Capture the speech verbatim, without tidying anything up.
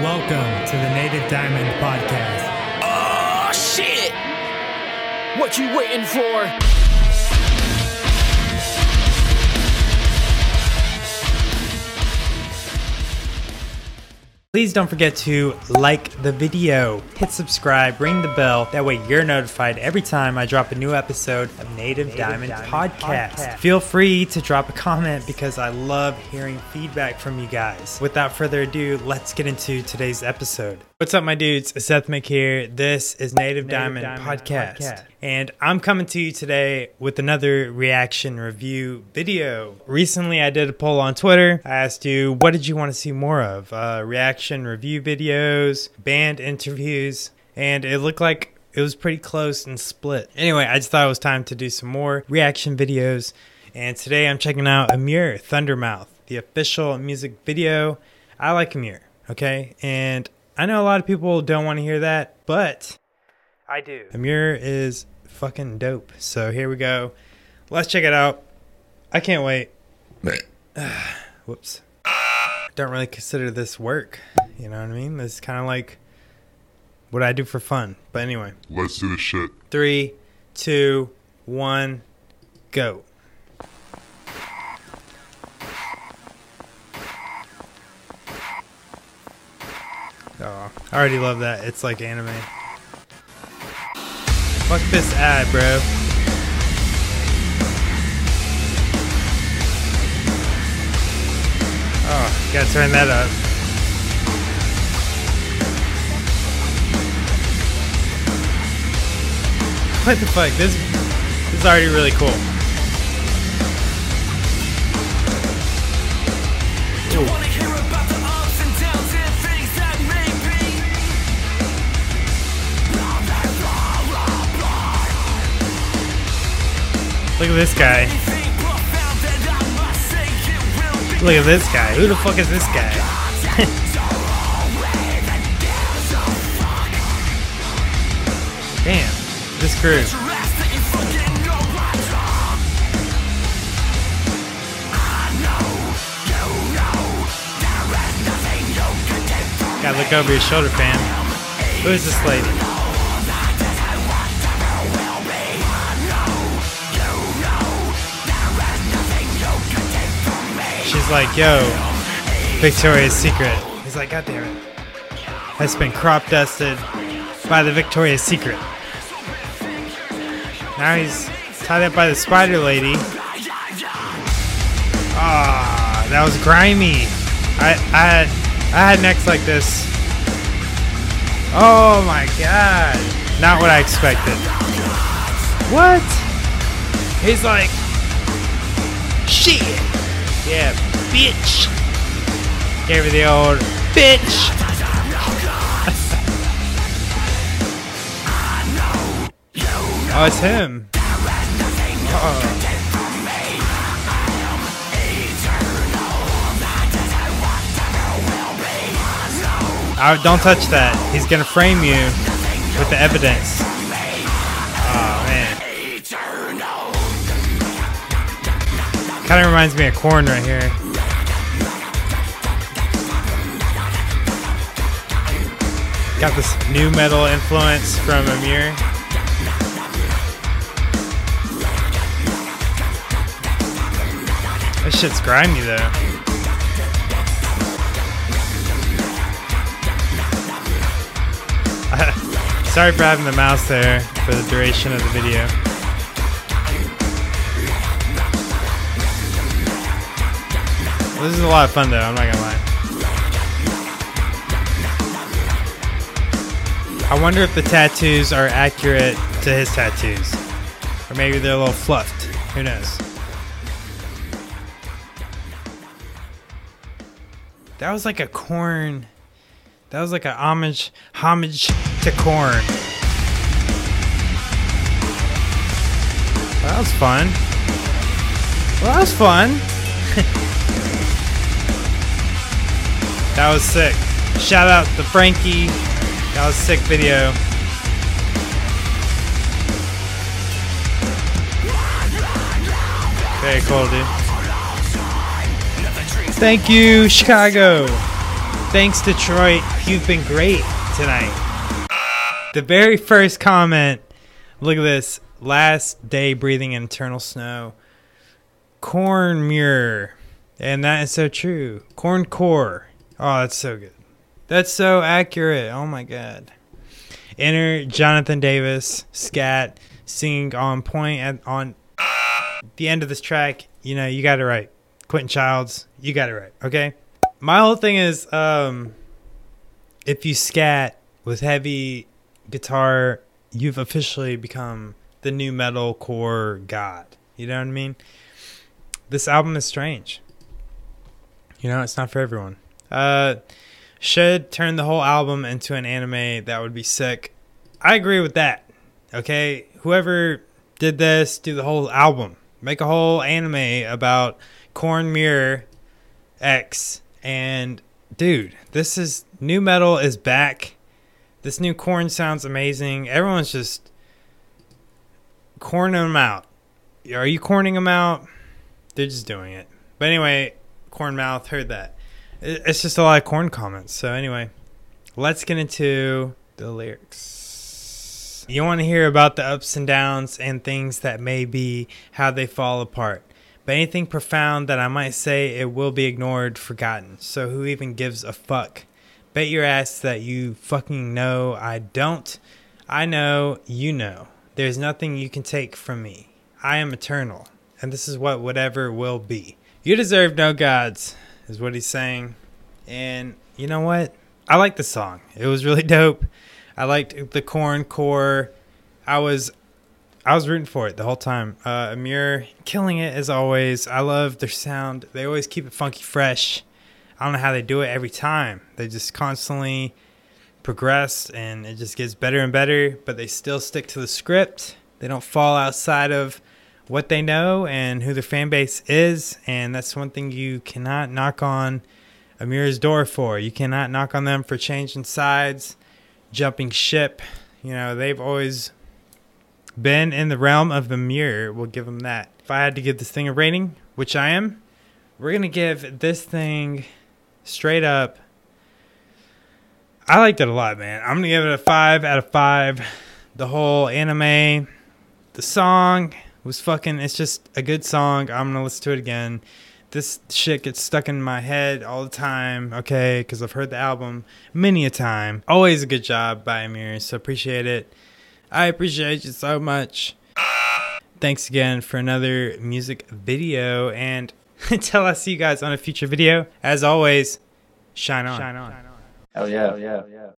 Welcome to the Native Diamond Podcast. Oh, shit! What you waiting for? Please don't forget to like the video, hit subscribe, ring the bell. That way you're notified every time I drop a new episode of Native, Native Diamond, Diamond Podcast. Podcast. Feel free to drop a comment because I love hearing feedback from you guys. Without further ado, let's get into today's episode. What's up, my dudes? Seth Mac here. This is Native, Native Diamond, Diamond Podcast. Podcast. And I'm coming to you today with another reaction review video. Recently, I did a poll on Twitter. I asked you, what did you want to see more of? Uh, reaction review videos, band interviews, and it looked like it was pretty close and split. Anyway, I just thought it was time to do some more reaction videos. And today I'm checking out Amir, Thunder Mouth, the official music video. I like Amir, okay? And I know a lot of people don't want to hear that, but I do. Amir is fucking dope. So here we go. Let's check it out. I can't wait. Whoops. Don't really consider this work. You know what I mean? This is kind of like what I do for fun. But anyway. Let's do this shit. Three, two, one, go. Oh, I already love that. It's like anime. Fuck this ad, bro. Oh, gotta turn that up. What the fuck? This, this is already really cool. Ooh. Look at this guy. Look at this guy. Who the fuck is this guy? Damn, this crew. Gotta look over your shoulder, fam. Who is this lady? She's like, yo, Victoria's Secret. He's like, God damn it. That's been crop dusted by the Victoria's Secret. Now he's tied up by the Spider Lady. Ah, that was grimy. I I had I had necks like this. Oh my god. Not what I expected. What? He's like, shit. Yeah, bitch. Gave her the old bitch. Oh, it's him. Uh-oh. Oh, don't touch that. He's gonna frame you with the evidence. Oh man. Kind of reminds me of Korn right here. Got this new metal influence from Amir. That shit's grimy though. Sorry for having the mouse there for the duration of the video. This is a lot of fun though, I'm not gonna lie. I wonder if the tattoos are accurate to his tattoos. Or maybe they're a little fluffed. Who knows? That was like a Korn. That was like a homage homage to Korn. Well, that was fun. Well, that was fun. That was sick. Shout out to Frankie. That was a sick video. Very cool, dude. Thank you, Chicago. Thanks, Detroit. You've been great tonight. The very first comment. Look at this. Last day breathing in eternal snow. Korn Muir. And that is so true. Korn Core. Oh, that's so good. That's so accurate. Oh, my God. Enter Jonathan Davis. Scat. Singing on point. At, on the end of this track. You know, you got it right. Quentin Childs. You got it right. Okay? My whole thing is, um, if you scat with heavy guitar, you've officially become the new metalcore god. You know what I mean? This album is strange. You know, it's not for everyone. Uh, should turn the whole album into an anime. That would be sick. I agree with that. Okay? Whoever did this, do the whole album. Make a whole anime about Korn Mirror X. And, dude, this is... new metal is back. This new Korn sounds amazing. Everyone's just... Korning them out. Are you Korning them out? They're just doing it. But anyway, Korn Mouth, heard that. It's just a lot of Korn comments. So, anyway, let's get into the lyrics. You want to hear about the ups and downs and things that may be, how they fall apart. But anything profound that I might say, it will be ignored, forgotten. So who even gives a fuck? Bet your ass that you fucking know I don't. I know you know. There's nothing you can take from me. I am eternal. And this is what whatever will be. You deserve no gods, is what he's saying. And you know what? I like the song. It was really dope. I liked the Korn Core. I was... I was rooting for it the whole time. Uh, Amir killing it as always. I love their sound. They always keep it funky fresh. I don't know how they do it every time. They just constantly progress and it just gets better and better. But they still stick to the script. They don't fall outside of what they know and who their fan base is. And that's one thing you cannot knock on Amir's door for. You cannot knock on them for changing sides, jumping ship. You know, they've always... been in the realm of the mirror. We'll give them that. If I had to give this thing a rating, which I am, we're going to give this thing straight up. I liked it a lot, man. I'm going to give it a five out of five. The whole anime, the song was fucking, it's just a good song. I'm going to listen to it again. This shit gets stuck in my head all the time, okay, because I've heard the album many a time. Always a good job by Amir, so appreciate it. I appreciate you so much. Thanks again for another music video. And until I see you guys on a future video, as always, shine on. Shine on. Hell yeah. Hell yeah.